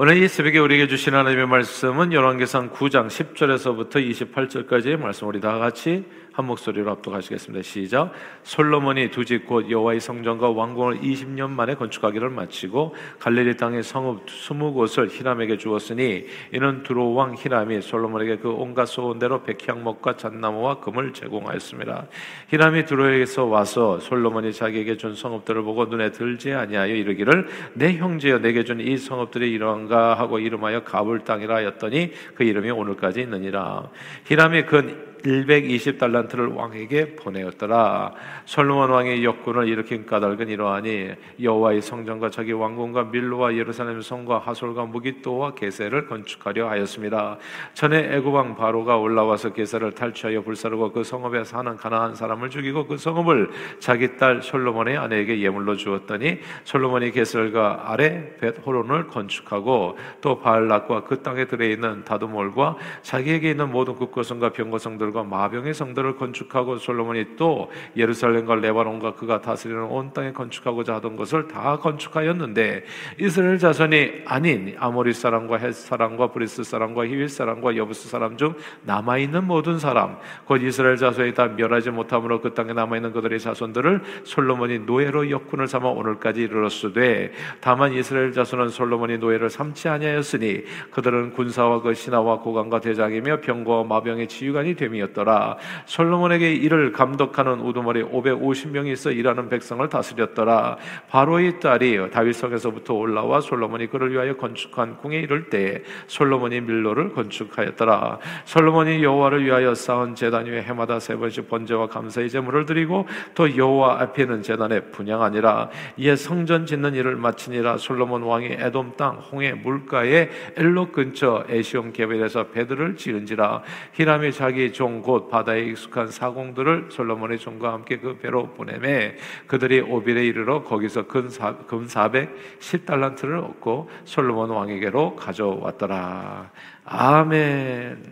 오늘 이 새벽에 우리에게 주신 하나님의 말씀은 열왕기상 9장 10절에서부터 28절까지의 말씀, 우리 다 같이 한 목소리로 합독하시겠습니다. 시작. 솔로몬이 두 집 곧 여호와의 성전과 왕궁을 20년 만에 건축하기를 마치고 갈릴리 땅의 성읍 20곳을 히람에게 주었으니 이는 두로 왕 히람이 솔로몬에게 그 온갖 소원대로 백향목과 잣나무와 금을 제공하였습니다. 히람이 두로에게서 와서 솔로몬이 자기에게 준 성읍들을 보고 눈에 들지 아니하여 이르기를 내 형제여 내게 준 이 성읍들이 이러한가 하고 이름하여 가불 땅이라 하였더니 그 이름이 오늘까지 있느니라. 히람이 근 120달란트를 왕에게 보내었더라. 솔로몬 왕이 역군을 일으킨 까닭은 이러하니 여호와의 성전과 자기 왕궁과 밀로와 예루살렘 성과 하솔과 무깃도와 게세를 건축하려 하였습니다. 전에 애굽 왕 바로가 올라와서 게세를 탈취하여 불사르고 그 성읍에 사는 가나안 사람을 죽이고 그 성읍을 자기 딸 솔로몬의 아내에게 예물로 주었더니 솔로몬이 게셀과 아래 벳호론을 건축하고 또 바알락과 그 땅에 들에 있는 다드몰과 자기에게 있는 모든 국거성과 병거성들 과 마병의 성들을 건축하고 솔로몬이 또 예루살렘과 레바논과 그가 다스리는 온 땅에 건축하고자 하던 것을 다 건축하였는데 이스라엘 자손이 아닌 아모리 사람과 헷 사람과 브리스 사람과 히윗 사람과 여부스 사람 중 남아 있는 모든 사람 곧 이스라엘 자손이 다 멸하지 못함으로 그 땅에 남아 있는 그들의 자손들을 솔로몬이 노예로 역군을 삼아 오늘까지 이르렀으되 다만 이스라엘 자손은 솔로몬이 노예를 삼지 아니하였으니 그들은 군사와 그 신하와 고관과 대장이며 병거와 마병의 지휘관이 되며 이었더라. 솔로몬에게 이를 감독하는 우두머리 550명이 있어 일하는 백성을 다스렸더라. 바로의 딸이 다윗성에서부터 올라와 솔로몬이 그를 위하여 건축한 궁에 이를 때에 솔로몬이 밀로를 건축하였더라. 솔로몬이 여호와를 위하여 쌓은 제단 위에 해마다 세 번씩 번제와 감사의 제물을 드리고 또 여호와 앞에 있는 제단에 분향하니라. 이에 성전 짓는 일을 마치니라. 솔로몬 왕이 에돔 땅 홍해 물가에 엘롯 근처 에시온 게벨에서 베드를 지은지라. 히람이 자기 곧 바다에 익숙한 사공들을 솔로몬의 종과 함께 그 배로 보내매 그들이 오빌에 이르러 거기서 금 410달란트를 얻고 솔로몬 왕에게로 가져왔더라. 아멘.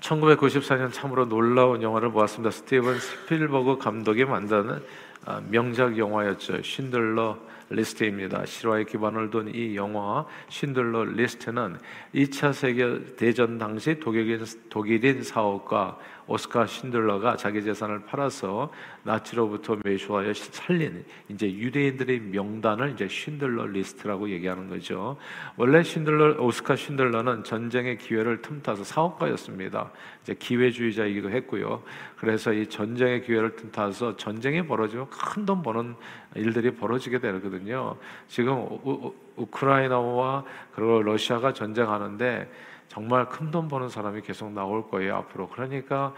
1994년 참으로 놀라운 영화를 보았습니다. 스티븐 스필버그 감독이 만드는 명작 영화였죠. 신들러 리스트입니다. 실화에 기반을 둔 이 영화 신들러 리스트는 2차 세계대전 당시 독일인 사업가 오스카 신들러가 자기 재산을 팔아서 나치로부터 매수하여 살린 이제 유대인들의 명단을 이제 신들러 리스트라고 얘기하는 거죠. 원래 오스카 신들러는 전쟁의 기회를 틈타서 사업가였습니다. 이제 기회주의자이기도 했고요. 그래서 이 전쟁의 기회를 틈타서 전쟁이 벌어지면 큰 돈 버는 일들이 벌어지게 되거든요. 지금 우크라이나와 그리고 러시아가 전쟁하는데 정말 큰돈 버는 사람이 계속 나올 거예요, 앞으로. 그러니까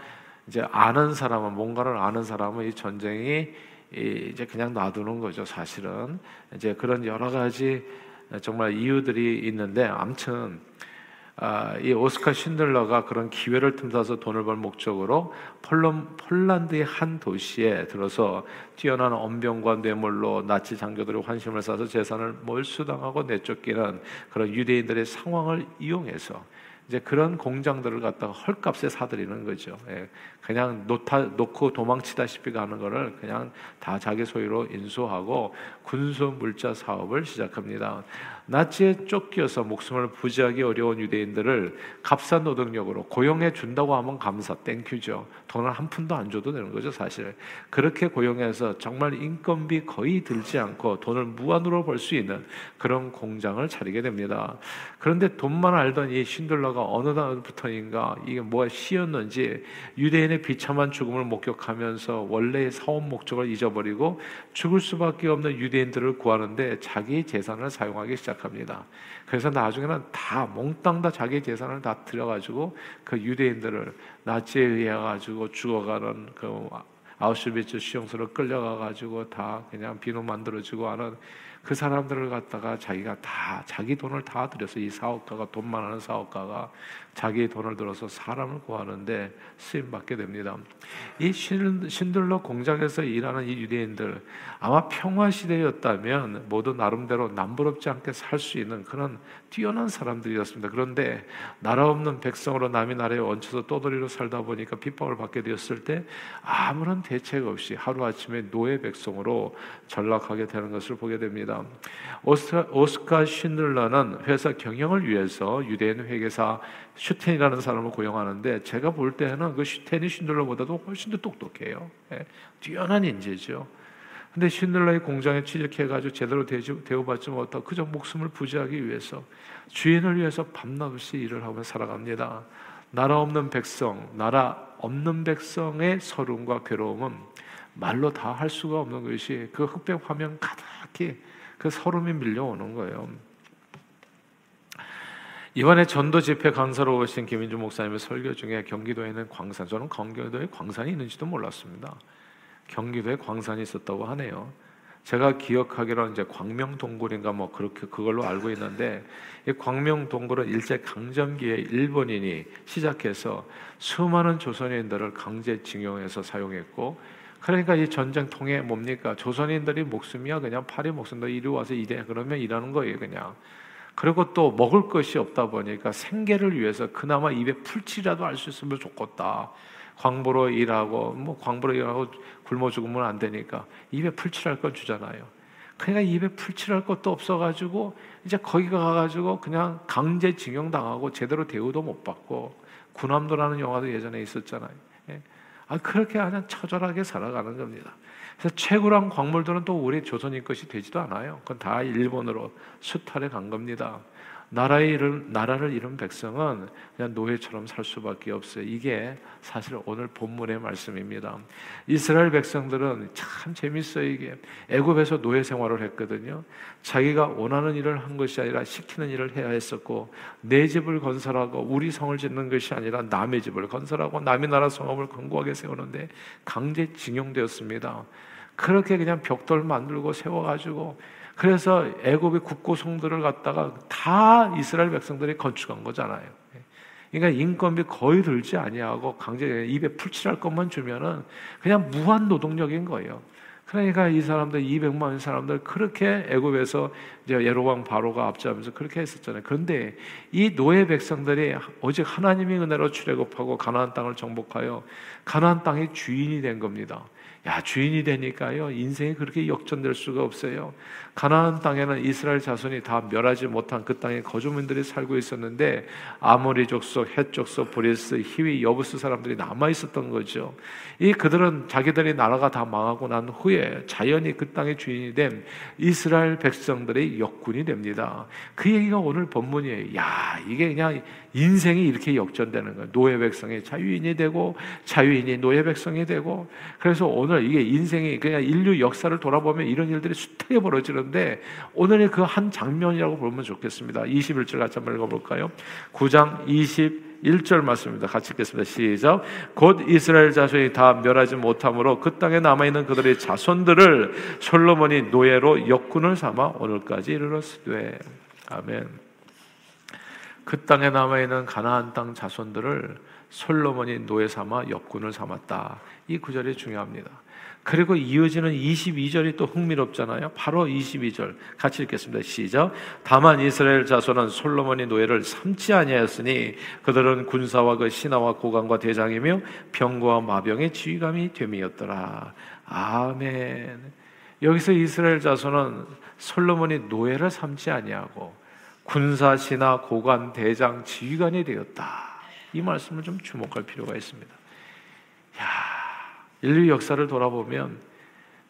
이제 아는 사람은, 뭔가를 아는 사람은 이 전쟁이 이제 그냥 놔두는 거죠, 사실은. 이제 그런 여러 가지 정말 이유들이 있는데, 아무튼 이 오스카 신들러가 그런 기회를 틈타서 돈을 벌 목적으로 폴란드의 한 도시에 들어서 뛰어난 언변과 뇌물로 나치 장교들의 환심을 사서 재산을 몰수당하고 내쫓기는 그런 유대인들의 상황을 이용해서 이제 그런 공장들을 갖다가 헐값에 사들이는 거죠. 예, 그냥 놓고 도망치다시피 가는 거를 그냥 다 자기 소유로 인수하고 군수 물자 사업을 시작합니다. 나치에 쫓겨서 목숨을 부지하기 어려운 유대인들을 값싼 노동력으로 고용해 준다고 하면 감사, 땡큐죠. 돈을 한 푼도 안 줘도 되는 거죠, 사실. 그렇게 고용해서 정말 인건비 거의 들지 않고 돈을 무한으로 벌 수 있는 그런 공장을 차리게 됩니다. 그런데 돈만 알던 이 신들러가 어느 날부터인가 이게 뭐가 씌었는지 유대인의 비참한 죽음을 목격하면서 원래의 사업 목적을 잊어버리고 죽을 수밖에 없는 유대인들을 구하는데 자기 재산을 사용하기 시작합니다. 그래서 나중에는 다 몽땅 다 자기 재산을 다 들여가지고 그 유대인들을 나치에 의해 가지고 죽어가는 그 아우슈비츠 수용소로 끌려가가지고 다 그냥 비누 만들어주고 하는 그 사람들을 갖다가 자기가 다 자기 돈을 다 들여서 이 사업가가, 돈 많은 사업가가 자기 돈을 들어서 사람을 구하는데 쓰임받게 됩니다. 이 신들러 공장에서 일하는 이 유대인들, 아마 평화시대였다면 모두 나름대로 남부럽지 않게 살 수 있는 그런 뛰어난 사람들이었습니다. 그런데 나라 없는 백성으로 남의 나라에 얹혀서 떠돌이로 살다 보니까 핍박을 받게 되었을 때 아무런 대책 없이 하루아침에 노예 백성으로 전락하게 되는 것을 보게 됩니다. 오스카 신들러는 회사 경영을 위해서 유대인 회계사 슈텐이라는 사람을 고용하는데, 제가 볼 때는 그 슈텐이 신들러보다도 훨씬 더 똑똑해요. 예, 뛰어난 인재죠. 근데 신들러의 공장에 취직해가지고 제대로 대우받지 못하고 그저 목숨을 부지하기 위해서, 주인을 위해서 밤낮없이 일을 하며 살아갑니다. 나라 없는 백성의 서름과 괴로움은 말로 다 할 수가 없는 것이 그 흑백 화면 가득히 그 서름이 밀려오는 거예요. 이번에 전도 집회 강사로 오신 김인주 목사님의 설교 중에 경기도에 있는 광산, 저는 경기도에 광산이 있는지도 몰랐습니다. 경기도에 광산이 있었다고 하네요. 제가 기억하기로는 이제 광명동굴인가 뭐 그렇게 그걸로 알고 있는데, 이 광명동굴은 일제 강점기에 일본인이 시작해서 수많은 조선인들을 강제징용해서 사용했고, 그러니까 이 전쟁 통해 뭡니까, 조선인들이 목숨이야 그냥 파리 목숨도 이리 와서 일해 그러면 일하는 거예요 그냥. 그리고 또 먹을 것이 없다 보니까 생계를 위해서 그나마 입에 풀칠이라도 할 수 있으면 좋겠다. 광부로 일하고 굶어 죽으면 안 되니까 입에 풀칠할 건 주잖아요. 그러니까 입에 풀칠할 것도 없어가지고 이제 거기가 가가지고 그냥 강제징용 당하고 제대로 대우도 못 받고, 군함도라는 영화도 예전에 있었잖아요. 예. 아, 그렇게 그냥 처절하게 살아가는 겁니다. 그래서 채굴한 광물들은 또 우리 조선인 것이 되지도 않아요. 그건 다 일본으로 수탈해 간 겁니다. 나라를 잃은 백성은 그냥 노예처럼 살 수밖에 없어요. 이게 사실 오늘 본문의 말씀입니다. 이스라엘 백성들은 참 재밌어요. 이게 애굽에서 노예 생활을 했거든요. 자기가 원하는 일을 한 것이 아니라 시키는 일을 해야 했었고, 내 집을 건설하고 우리 성을 짓는 것이 아니라 남의 집을 건설하고 남의 나라 성읍을 견고하게 세우는데 강제 징용되었습니다. 그렇게 그냥 벽돌 만들고 세워가지고, 그래서 애굽의 국고성들을 갖다가 다 이스라엘 백성들이 건축한 거잖아요. 그러니까 인건비 거의 들지 아니하고 강제 입에 풀칠할 것만 주면은 그냥 무한 노동력인 거예요. 그러니까 이 사람들 200만 원 사람들 그렇게 애굽에서 이제 예로왕 바로가 압제하면서 그렇게 했었잖아요. 그런데 이 노예 백성들이 오직 하나님의 은혜로 출애굽하고 가나안 땅을 정복하여 가나안 땅의 주인이 된 겁니다. 야, 주인이 되니까요 인생이 그렇게 역전될 수가 없어요. 가나안 땅에는 이스라엘 자손이 다 멸하지 못한 그 땅에 거주민들이 살고 있었는데, 아모리 족속, 헷 족속, 브리스, 히위, 여부스 사람들이 남아 있었던 거죠. 이 그들은 자기들이 나라가 다 망하고 난 후에 자연히 그 땅의 주인이 된 이스라엘 백성들의 역군이 됩니다. 그 얘기가 오늘 본문이에요. 야, 이게 그냥 인생이 이렇게 역전되는 거예요. 노예 백성이 자유인이 되고, 자유인이 노예 백성이 되고. 그래서 오늘 이게 인생이 그냥 인류 역사를 돌아보면 이런 일들이 숱하게 벌어지는데, 오늘의 그 한 장면이라고 보면 좋겠습니다. 21절 같이 한번 읽어볼까요? 9장 21절 말씀입니다. 같이 읽겠습니다. 시작. 곧 이스라엘 자손이 다 멸하지 못함으로 그 땅에 남아있는 그들의 자손들을 솔로몬이 노예로 역군을 삼아 오늘까지 이르렀으되. 아멘. 그 땅에 남아있는 가나안 땅 자손들을 솔로몬이 노예 삼아 역군을 삼았다. 이 구절이 중요합니다. 그리고 이어지는 22절이 또 흥미롭잖아요. 바로 22절 같이 읽겠습니다. 시작. 다만 이스라엘 자손은 솔로몬이 노예를 삼지 아니하였으니 그들은 군사와 그 신하와 고관과 대장이며 병거와 마병의 지휘감이 됨이었더라. 아멘. 여기서 이스라엘 자손은 솔로몬이 노예를 삼지 아니하고 군사, 신하, 고관, 대장, 지휘관이 되었다. 이 말씀을 좀 주목할 필요가 있습니다. 야, 인류 역사를 돌아보면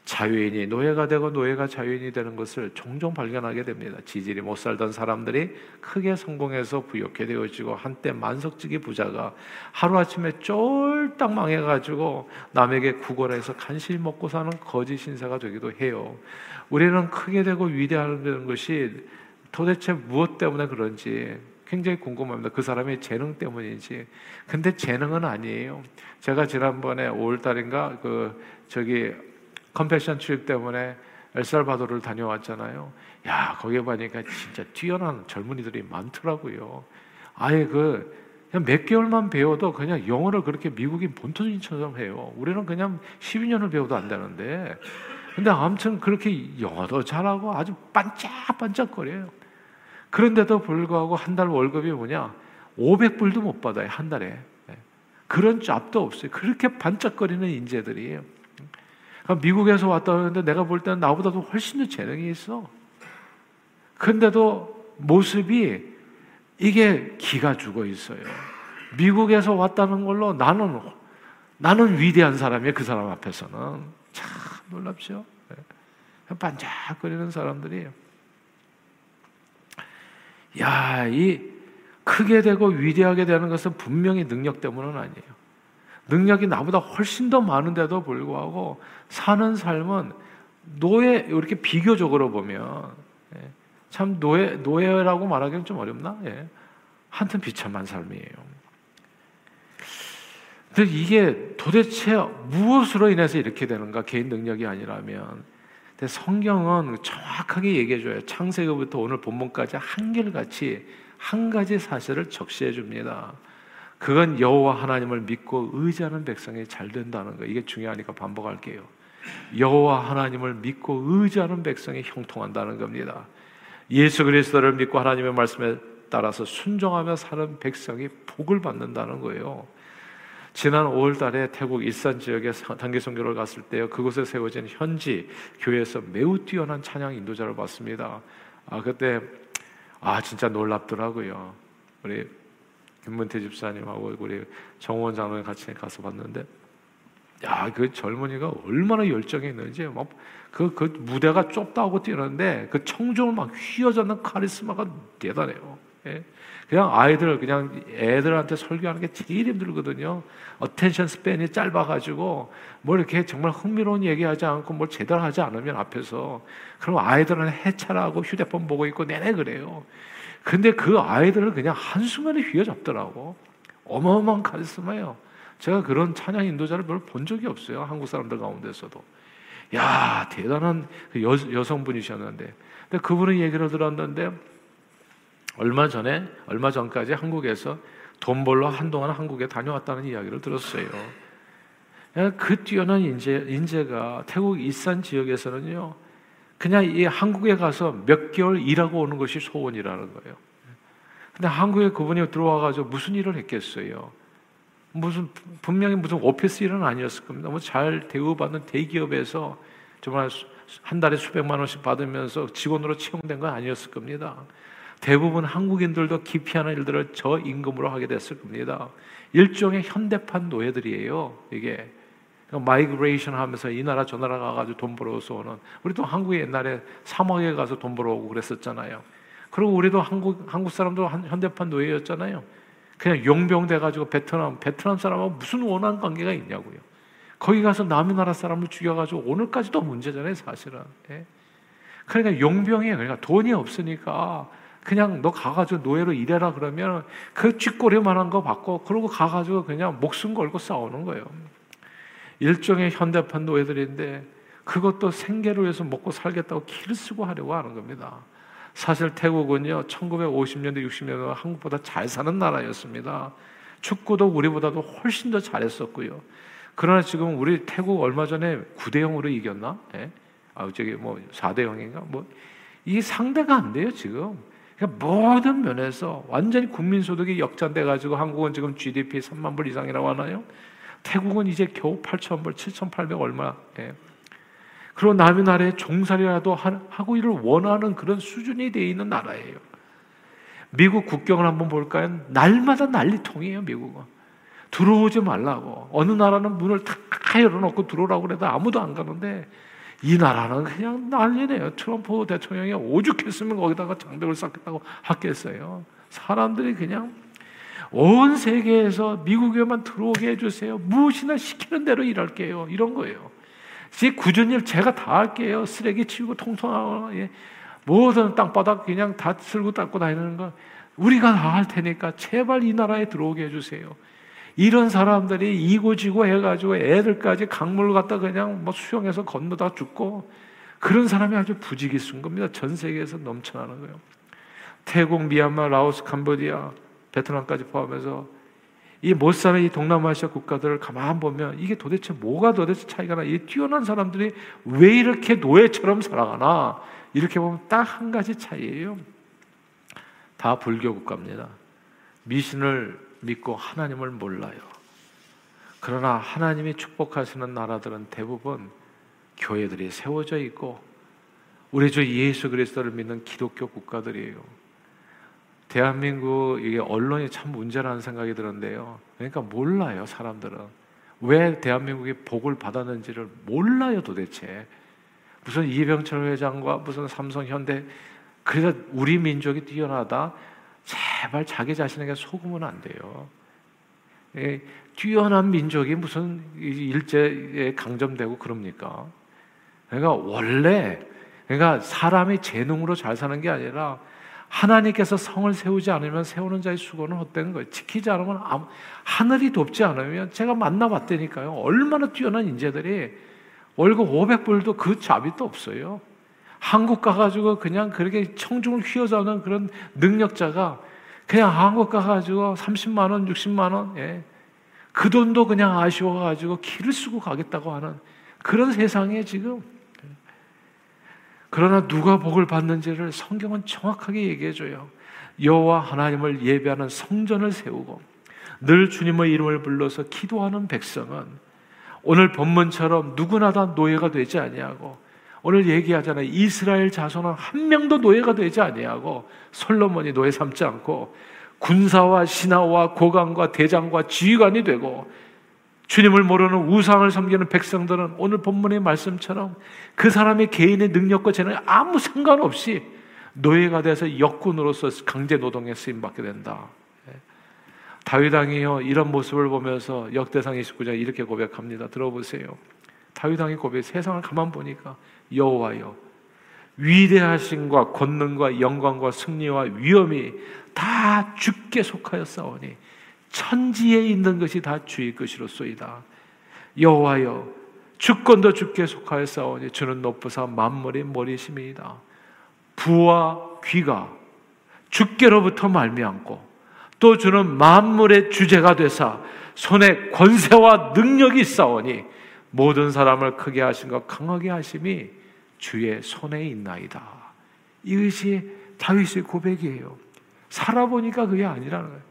자유인이 노예가 되고 노예가 자유인이 되는 것을 종종 발견하게 됩니다. 지질이 못 살던 사람들이 크게 성공해서 부유하게 되어지고, 한때 만석지기 부자가 하루아침에 쫄딱 망해가지고 남에게 구걸해서 간신히 먹고 사는 거지 신사가 되기도 해요. 우리는 크게 되고 위대하는 것이 도대체 무엇 때문에 그런지 굉장히 궁금합니다. 그 사람의 재능 때문인지. 근데 재능은 아니에요. 제가 지난번에 5월달인가 컨페션 출입 때문에 엘살바도르를 다녀왔잖아요. 야, 거기에 보니까 진짜 뛰어난 젊은이들이 많더라고요. 아예 그냥 몇 개월만 배워도 그냥 영어를 그렇게 미국인 본토인처럼 해요. 우리는 그냥 12년을 배워도 안 되는데. 근데 아무튼 그렇게 영어도 잘하고 아주 반짝반짝거려요. 그런데도 불구하고 한 달 월급이 뭐냐? 500불도 못 받아요, 한 달에. 그런 잡도 없어요. 그렇게 반짝거리는 인재들이에요. 미국에서 왔다 그러는데 내가 볼 때는 나보다도 훨씬 더 재능이 있어. 근데도 모습이 이게 기가 죽어 있어요. 미국에서 왔다는 걸로 나는 위대한 사람이에요. 그 사람 앞에서는 참 놀랍죠. 반짝거리는 사람들이 야, 이 크게 되고 위대하게 되는 것은 분명히 능력 때문은 아니에요. 능력이 나보다 훨씬 더 많은데도 불구하고 사는 삶은 노예, 이렇게 비교적으로 보면 참 노예라고 말하기는 좀 어렵나? 예. 한튼 비참한 삶이에요. 근데 이게 도대체 무엇으로 인해서 이렇게 되는가? 개인 능력이 아니라면. 근데 성경은 정확하게 얘기해줘요. 창세기부터 오늘 본문까지 한결같이 한 가지 사실을 적시해줍니다. 그건 여호와 하나님을 믿고 의지하는 백성이 잘 된다는 거. 이게 중요하니까 반복할게요. 여호와 하나님을 믿고 의지하는 백성이 형통한다는 겁니다. 예수 그리스도를 믿고 하나님의 말씀에 따라서 순종하며 사는 백성이 복을 받는다는 거예요. 지난 5월 달에 태국 일산 지역에 단기 선교를 갔을 때요, 그곳에 세워진 현지 교회에서 매우 뛰어난 찬양 인도자를 봤습니다. 그때 진짜 놀랍더라고요. 우리 김문태 집사님하고 우리 정원 장로님 같이 가서 봤는데, 야, 그 젊은이가 얼마나 열정이 있는지, 막 그 무대가 좁다고 뛰는데 그 청중을 막 휘어잡는 카리스마가 대단해요. 예? 그냥 애들한테 설교하는 게 제일 힘들거든요. 어텐션 스팬이 짧아가지고 뭘 이렇게 정말 흥미로운 얘기하지 않고 뭘 제대로 하지 않으면 앞에서, 그럼 아이들은 해찰하고 휴대폰 보고 있고 내내 그래요. 근데 그 아이들을 그냥 한순간에 휘어잡더라고. 어마어마한 카리스마예요. 제가 그런 찬양 인도자를 별로 본 적이 없어요. 한국 사람들 가운데서도. 야, 대단한 여성분이셨는데. 근데 그분의 얘기를 들었는데, 얼마 전까지 한국에서 돈 벌러 한동안 한국에 다녀왔다는 이야기를 들었어요. 그 뛰어난 인재가 태국 일산 지역에서는요, 그냥 이 한국에 가서 몇 개월 일하고 오는 것이 소원이라는 거예요. 근데 한국에 그분이 들어와가지고 무슨 일을 했겠어요? 분명히 무슨 오피스 일은 아니었을 겁니다. 뭐 잘 대우받는 대기업에서 정말 한 달에 수백만 원씩 받으면서 직원으로 채용된 건 아니었을 겁니다. 대부분 한국인들도 기피하는 일들을 저임금으로 하게 됐을 겁니다. 일종의 현대판 노예들이에요. 이게 마이그레이션 하면서 이 나라 저 나라 가가지고 돈 벌어서 오는, 우리도 한국에 옛날에 사막에 가서 돈 벌어오고 그랬었잖아요. 그리고 우리도 한국 사람도 현대판 노예였잖아요. 그냥 용병돼가지고 베트남 사람하고 무슨 원한 관계가 있냐고요. 거기 가서 남의 나라 사람을 죽여가지고 오늘까지도 문제잖아요, 사실은. 예? 그러니까 용병이에요. 그러니까 돈이 없으니까 그냥 너 가가지고 노예로 일해라 그러면 그 쥐꼬리만한 거 받고, 그러고 가가지고 그냥 목숨 걸고 싸우는 거예요. 일종의 현대판 노예들인데, 그것도 생계를 위해서 먹고 살겠다고 키를 쓰고 하려고 하는 겁니다. 사실 태국은요, 1950년대, 60년대 한국보다 잘 사는 나라였습니다. 축구도 우리보다도 훨씬 더 잘했었고요. 그러나 지금 우리 태국 얼마 전에 9-0으로 이겼나? 예? 4-0인가? 이 상대가 안 돼요, 지금. 그러니까 모든 면에서 완전히 국민소득이 역전돼가지고 한국은 지금 GDP 3만 불 이상이라고 하나요? 태국은 이제 겨우 8,000불, 7,800 얼마. 예. 그리고 남의 나라에 종살이라도 하고 일을 원하는 그런 수준이 되어 있는 나라예요. 미국 국경을 한번 볼까요? 날마다 난리통이에요, 미국은. 들어오지 말라고. 어느 나라는 문을 다 열어놓고 들어오라고 해도 아무도 안 가는데, 이 나라는 그냥 난리네요. 트럼프 대통령이 오죽했으면 거기다가 장벽을 쌓겠다고 했겠어요. 사람들이 그냥 온 세계에서 미국에만 들어오게 해주세요. 무엇이나 시키는 대로 일할게요. 이런 거예요. 제 굳은 일 제가 다 할게요. 쓰레기 치우고 통통하고, 예. 모든 땅바닥 그냥 다 쓸고 닦고 다니는 거 우리가 다 할 테니까 제발 이 나라에 들어오게 해주세요. 이런 사람들이 이고지고 해가지고 애들까지 강물 갖다 그냥 뭐 수영해서 건너다 죽고, 그런 사람이 아주 부지기수인 겁니다. 전 세계에서 넘쳐나는 거예요. 태국, 미얀마, 라오스, 캄보디아, 베트남까지 포함해서 이 못 사는 이 동남아시아 국가들을 가만 보면, 이게 도대체 뭐가 도대체 차이가 나? 이 뛰어난 사람들이 왜 이렇게 노예처럼 살아가나? 이렇게 보면 딱 한 가지 차이예요. 다 불교 국가입니다. 미신을 믿고 하나님을 몰라요. 그러나 하나님이 축복하시는 나라들은 대부분 교회들이 세워져 있고 우리 주 예수 그리스도를 믿는 기독교 국가들이에요. 대한민국 이게 언론이 참 문제라는 생각이 드는데요. 그러니까 몰라요, 사람들은. 왜 대한민국이 복을 받았는지를 몰라요, 도대체. 무슨 이병철 회장과 무슨 삼성현대, 그래서 우리 민족이 뛰어나다. 제발 자기 자신에게 속으면 안 돼요. 뛰어난 민족이 무슨 일제에 강점되고 그럽니까? 그러니까 원래, 그러니까 사람이 재능으로 잘 사는 게 아니라 하나님께서 성을 세우지 않으면 세우는 자의 수고는 헛된 거예요. 지키지 않으면 하늘이 돕지 않으면, 제가 만나봤다니까요. 얼마나 뛰어난 인재들이 월급 500불도 그 자비도 없어요. 한국 가가지고 그냥 그렇게 청중을 휘어잡는 그런 능력자가 그냥 한국 가가지고 30만 원, 60만 원, 예. 그 돈도 그냥 아쉬워가지고 키를 쓰고 가겠다고 하는 그런 세상에 지금. 그러나 누가 복을 받는지를 성경은 정확하게 얘기해줘요. 여호와 하나님을 예배하는 성전을 세우고 늘 주님의 이름을 불러서 기도하는 백성은 오늘 본문처럼 누구나 다 노예가 되지 아니하고, 오늘 얘기하잖아요. 이스라엘 자손은 한 명도 노예가 되지 아니하고, 솔로몬이 노예 삼지 않고 군사와 신하와 고관과 대장과 지휘관이 되고, 주님을 모르는 우상을 섬기는 백성들은 오늘 본문의 말씀처럼 그 사람의 개인의 능력과 재능에 아무 상관없이 노예가 돼서 역군으로서 강제노동에 쓰임받게 된다. 다윗 왕이요, 이런 모습을 보면서 역대상 29장에 이렇게 고백합니다. 들어보세요. 다윗 왕이 고백, 세상을 가만 보니까 여호와여, 위대하신과 권능과 영광과 승리와 위엄이 다 주께 속하였사오니 천지에 있는 것이 다 주의 것이로 쏘이다. 여호와여, 주권도 주께 속하였사오니 주는 높으사 만물의 머리심이다. 부와 귀가 주께로부터 말미암고 또 주는 만물의 주제가 되사 손에 권세와 능력이 있사오니 모든 사람을 크게 하심과 강하게 하심이 주의 손에 있나이다. 이것이 다윗의 고백이에요. 살아보니까 그게 아니라는 거예요.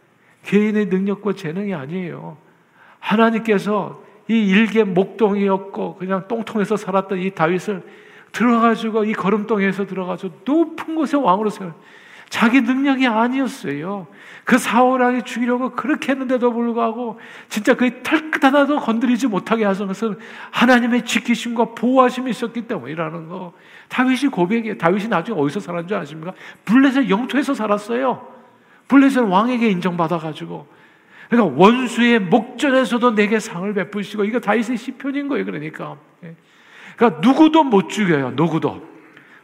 개인의 능력과 재능이 아니에요. 하나님께서 이 일개 목동이었고 그냥 똥통에서 살았던 이 다윗을 들어가지고 이 거름동에서 들어가서 높은 곳에 왕으로 세워, 자기 능력이 아니었어요. 그 사울왕이 죽이려고 그렇게 했는데도 불구하고 진짜 그 털끝 하나도 건드리지 못하게 하신 것은 하나님의 지키심과 보호하심이 있었기 때문이라는 거. 다윗이 고백이에요. 다윗이 나중에 어디서 살았는지 아십니까? 블레셋 영토에서 살았어요. 블레셋 왕에게 인정받아가지고. 그러니까 원수의 목전에서도 내게 상을 베푸시고, 이거 다윗의 시편인 거예요. 그러니까 누구도 못 죽여요. 누구도.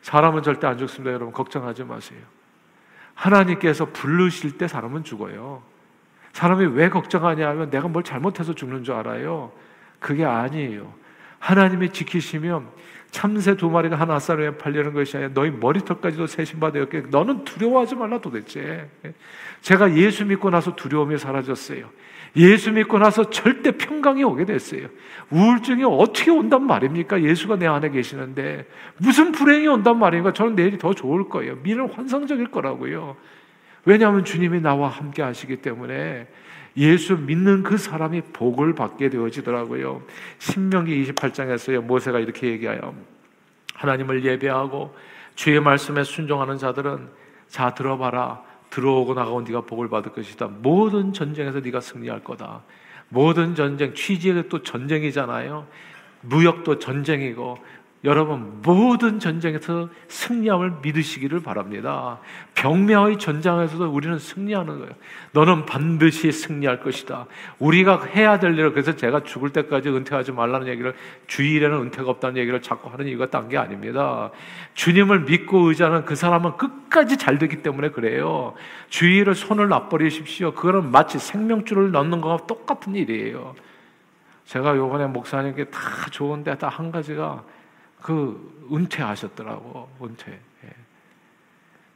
사람은 절대 안 죽습니다. 여러분 걱정하지 마세요. 하나님께서 부르실 때 사람은 죽어요. 사람이 왜 걱정하냐 하면 내가 뭘 잘못해서 죽는 줄 알아요. 그게 아니에요. 하나님이 지키시면 참새 두 마리가 한 앗살 위에 팔리는 것이 아니라 너희 머리털까지도 세심받아였게, 너는 두려워하지 말라 도대체. 제가 예수 믿고 나서 두려움이 사라졌어요. 예수 믿고 나서 절대 평강이 오게 됐어요. 우울증이 어떻게 온단 말입니까? 예수가 내 안에 계시는데 무슨 불행이 온단 말입니까? 저는 내일이 더 좋을 거예요. 미래는 환상적일 거라고요. 왜냐하면 주님이 나와 함께 하시기 때문에 예수 믿는 그 사람이 복을 받게 되어지더라고요. 신명기 28장에서요 모세가 이렇게 얘기해요. 하나님을 예배하고 주의 말씀에 순종하는 자들은, 자 들어봐라, 들어오고 나가고 네가 복을 받을 것이다. 모든 전쟁에서 네가 승리할 거다. 모든 전쟁, 취지에도 또 전쟁이잖아요. 무역도 전쟁이고. 여러분, 모든 전쟁에서 승리함을 믿으시기를 바랍니다. 병마의 전장에서도 우리는 승리하는 거예요. 너는 반드시 승리할 것이다. 우리가 해야 될 일을, 그래서 제가 죽을 때까지 은퇴하지 말라는 얘기를, 주일에는 은퇴가 없다는 얘기를 자꾸 하는 이유가 딴 게 아닙니다. 주님을 믿고 의지하는 그 사람은 끝까지 잘 되기 때문에 그래요. 주일을 손을 놔버리십시오. 그거는 마치 생명줄을 넣는 것과 똑같은 일이에요. 제가 요번에 목사님께 다 좋은데 다 한 가지가, 그 은퇴하셨더라고. 은퇴.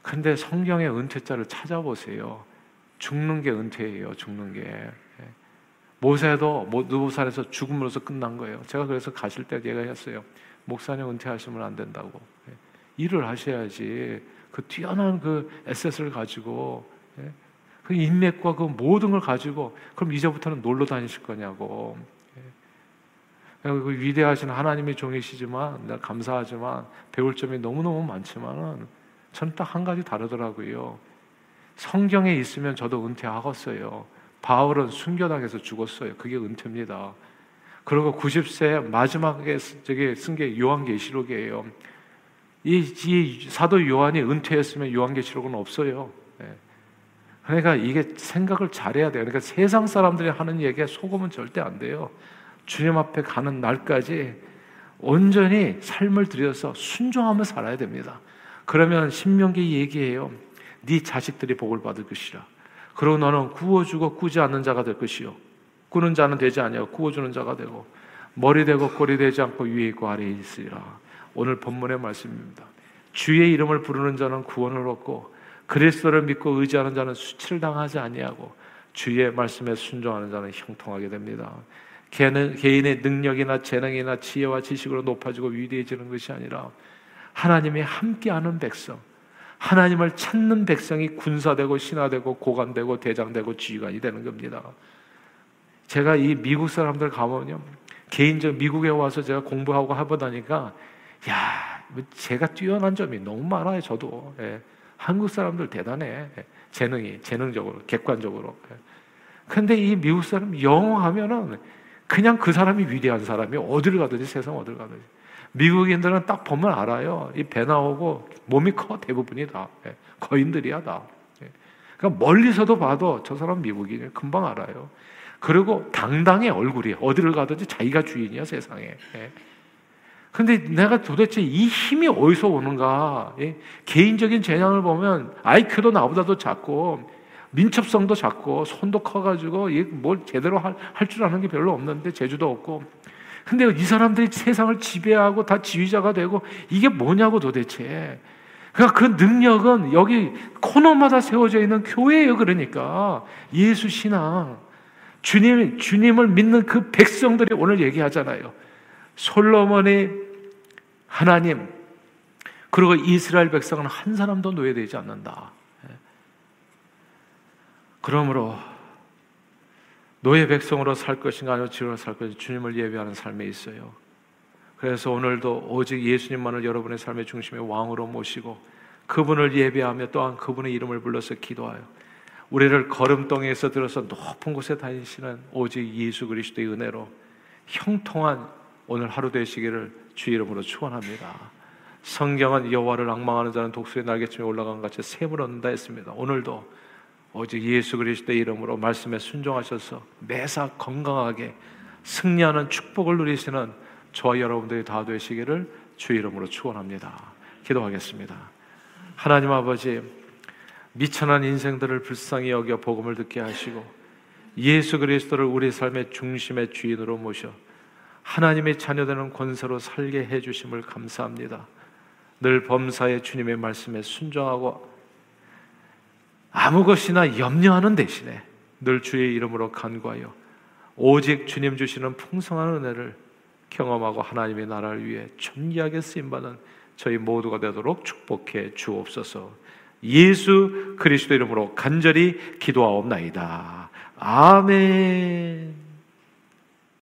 근데 성경의 은퇴자를 찾아보세요. 죽는 게 은퇴예요. 죽는 게. 모세도 느부산에서 죽음으로서 끝난 거예요. 제가 그래서 가실 때 얘기했어요. 목사님 은퇴하시면 안 된다고. 일을 하셔야지. 그 뛰어난 그 에셋을 가지고, 그 인맥과 그 모든 걸 가지고 그럼 이제부터는 놀러 다니실 거냐고. 그 위대하신 하나님의 종이시지만, 나 감사하지만, 배울 점이 너무너무 많지만은, 저는 딱 한 가지 다르더라고요. 성경에 있으면 저도 은퇴하겠어요. 바울은 순교당해서 죽었어요. 그게 은퇴입니다. 그리고 90세 마지막에 쓴 게 요한계시록이에요. 이 사도 요한이 은퇴했으면 요한계시록은 없어요. 그러니까 이게 생각을 잘해야 돼요. 그러니까 세상 사람들이 하는 얘기에 속으면 절대 안 돼요. 주님 앞에 가는 날까지 온전히 삶을 들여서 순종하며 살아야 됩니다. 그러면 신명기 얘기해요. 네 자식들이 복을 받을 것이라. 그리고 너는 구워주고 꾸지 않는 자가 될 것이요. 꾸는 자는 되지 아니하고 구워주는 자가 되고, 머리 되고 꼬리 되지 않고 위에 있고 아래에 있으리라. 오늘 본문의 말씀입니다. 주의 이름을 부르는 자는 구원을 얻고, 그리스도를 믿고 의지하는 자는 수치를 당하지 아니하고, 주의 말씀에 순종하는 자는 형통하게 됩니다. 개인의 능력이나 재능이나 지혜와 지식으로 높아지고 위대해지는 것이 아니라, 하나님이 함께하는 백성, 하나님을 찾는 백성이 군사되고 신하되고 고관되고 대장되고 지휘관이 되는 겁니다. 제가 이 미국 사람들 가면요, 개인적으로 미국에 와서 제가 공부하고 해보다니까, 야, 제가 뛰어난 점이 너무 많아요. 저도 한국 사람들 대단해. 재능적으로, 객관적으로. 근데 이 미국 사람 영어 하면은 그냥 그 사람이 위대한 사람이, 어디를 가든지, 세상 어디를 가든지. 미국인들은 딱 보면 알아요. 이 배 나오고 몸이 커, 대부분이 다. 거인들이야, 다. 그러니까 멀리서도 봐도 저 사람 미국인이 금방 알아요. 그리고 당당해, 얼굴이. 어디를 가든지 자기가 주인이야, 세상에. 근데 내가 도대체 이 힘이 어디서 오는가? 개인적인 재량을 보면 IQ도 나보다도 작고, 민첩성도 작고, 손도 커가지고 뭘 제대로 할 줄 아는 게 별로 없는데, 재주도 없고. 근데 이 사람들이 세상을 지배하고 다 지휘자가 되고, 이게 뭐냐고 도대체. 그러니까 그 능력은 여기 코너마다 세워져 있는 교회예요. 그러니까 예수 신앙, 주님을 믿는 그 백성들이 오늘 얘기하잖아요. 솔로몬이 하나님, 그리고 이스라엘 백성은 한 사람도 노예되지 않는다. 그러므로 노예 백성으로 살 것인가 아니면 지혜로 살 것인가, 주님을 예배하는 삶에 있어요. 그래서 오늘도 오직 예수님만을 여러분의 삶의 중심에 왕으로 모시고, 그분을 예배하며 또한 그분의 이름을 불러서 기도하여, 우리를 거름덩이에서 들어서 높은 곳에 다니시는 오직 예수 그리스도의 은혜로 형통한 오늘 하루 되시기를 주 이름으로 축원합니다. 성경은 여호와를 앙망하는 자는 독수리 날개쯤에 올라간 같이 샘을 얻는다 했습니다. 오늘도 오직 예수 그리스도의 이름으로 말씀에 순종하셔서 매사 건강하게 승리하는 축복을 누리시는 저와 여러분들이 다 되시기를 주 이름으로 축원합니다. 기도하겠습니다. 하나님 아버지, 미천한 인생들을 불쌍히 여겨 복음을 듣게 하시고, 예수 그리스도를 우리 삶의 중심의 주인으로 모셔 하나님의 자녀되는 권세로 살게 해주심을 감사합니다. 늘 범사에 주님의 말씀에 순종하고 아무것이나 염려하는 대신에 늘 주의 이름으로 간구하여 오직 주님 주시는 풍성한 은혜를 경험하고 하나님의 나라를 위해 존귀하게 쓰임받는 저희 모두가 되도록 축복해 주옵소서. 예수 그리스도 이름으로 간절히 기도하옵나이다. 아멘.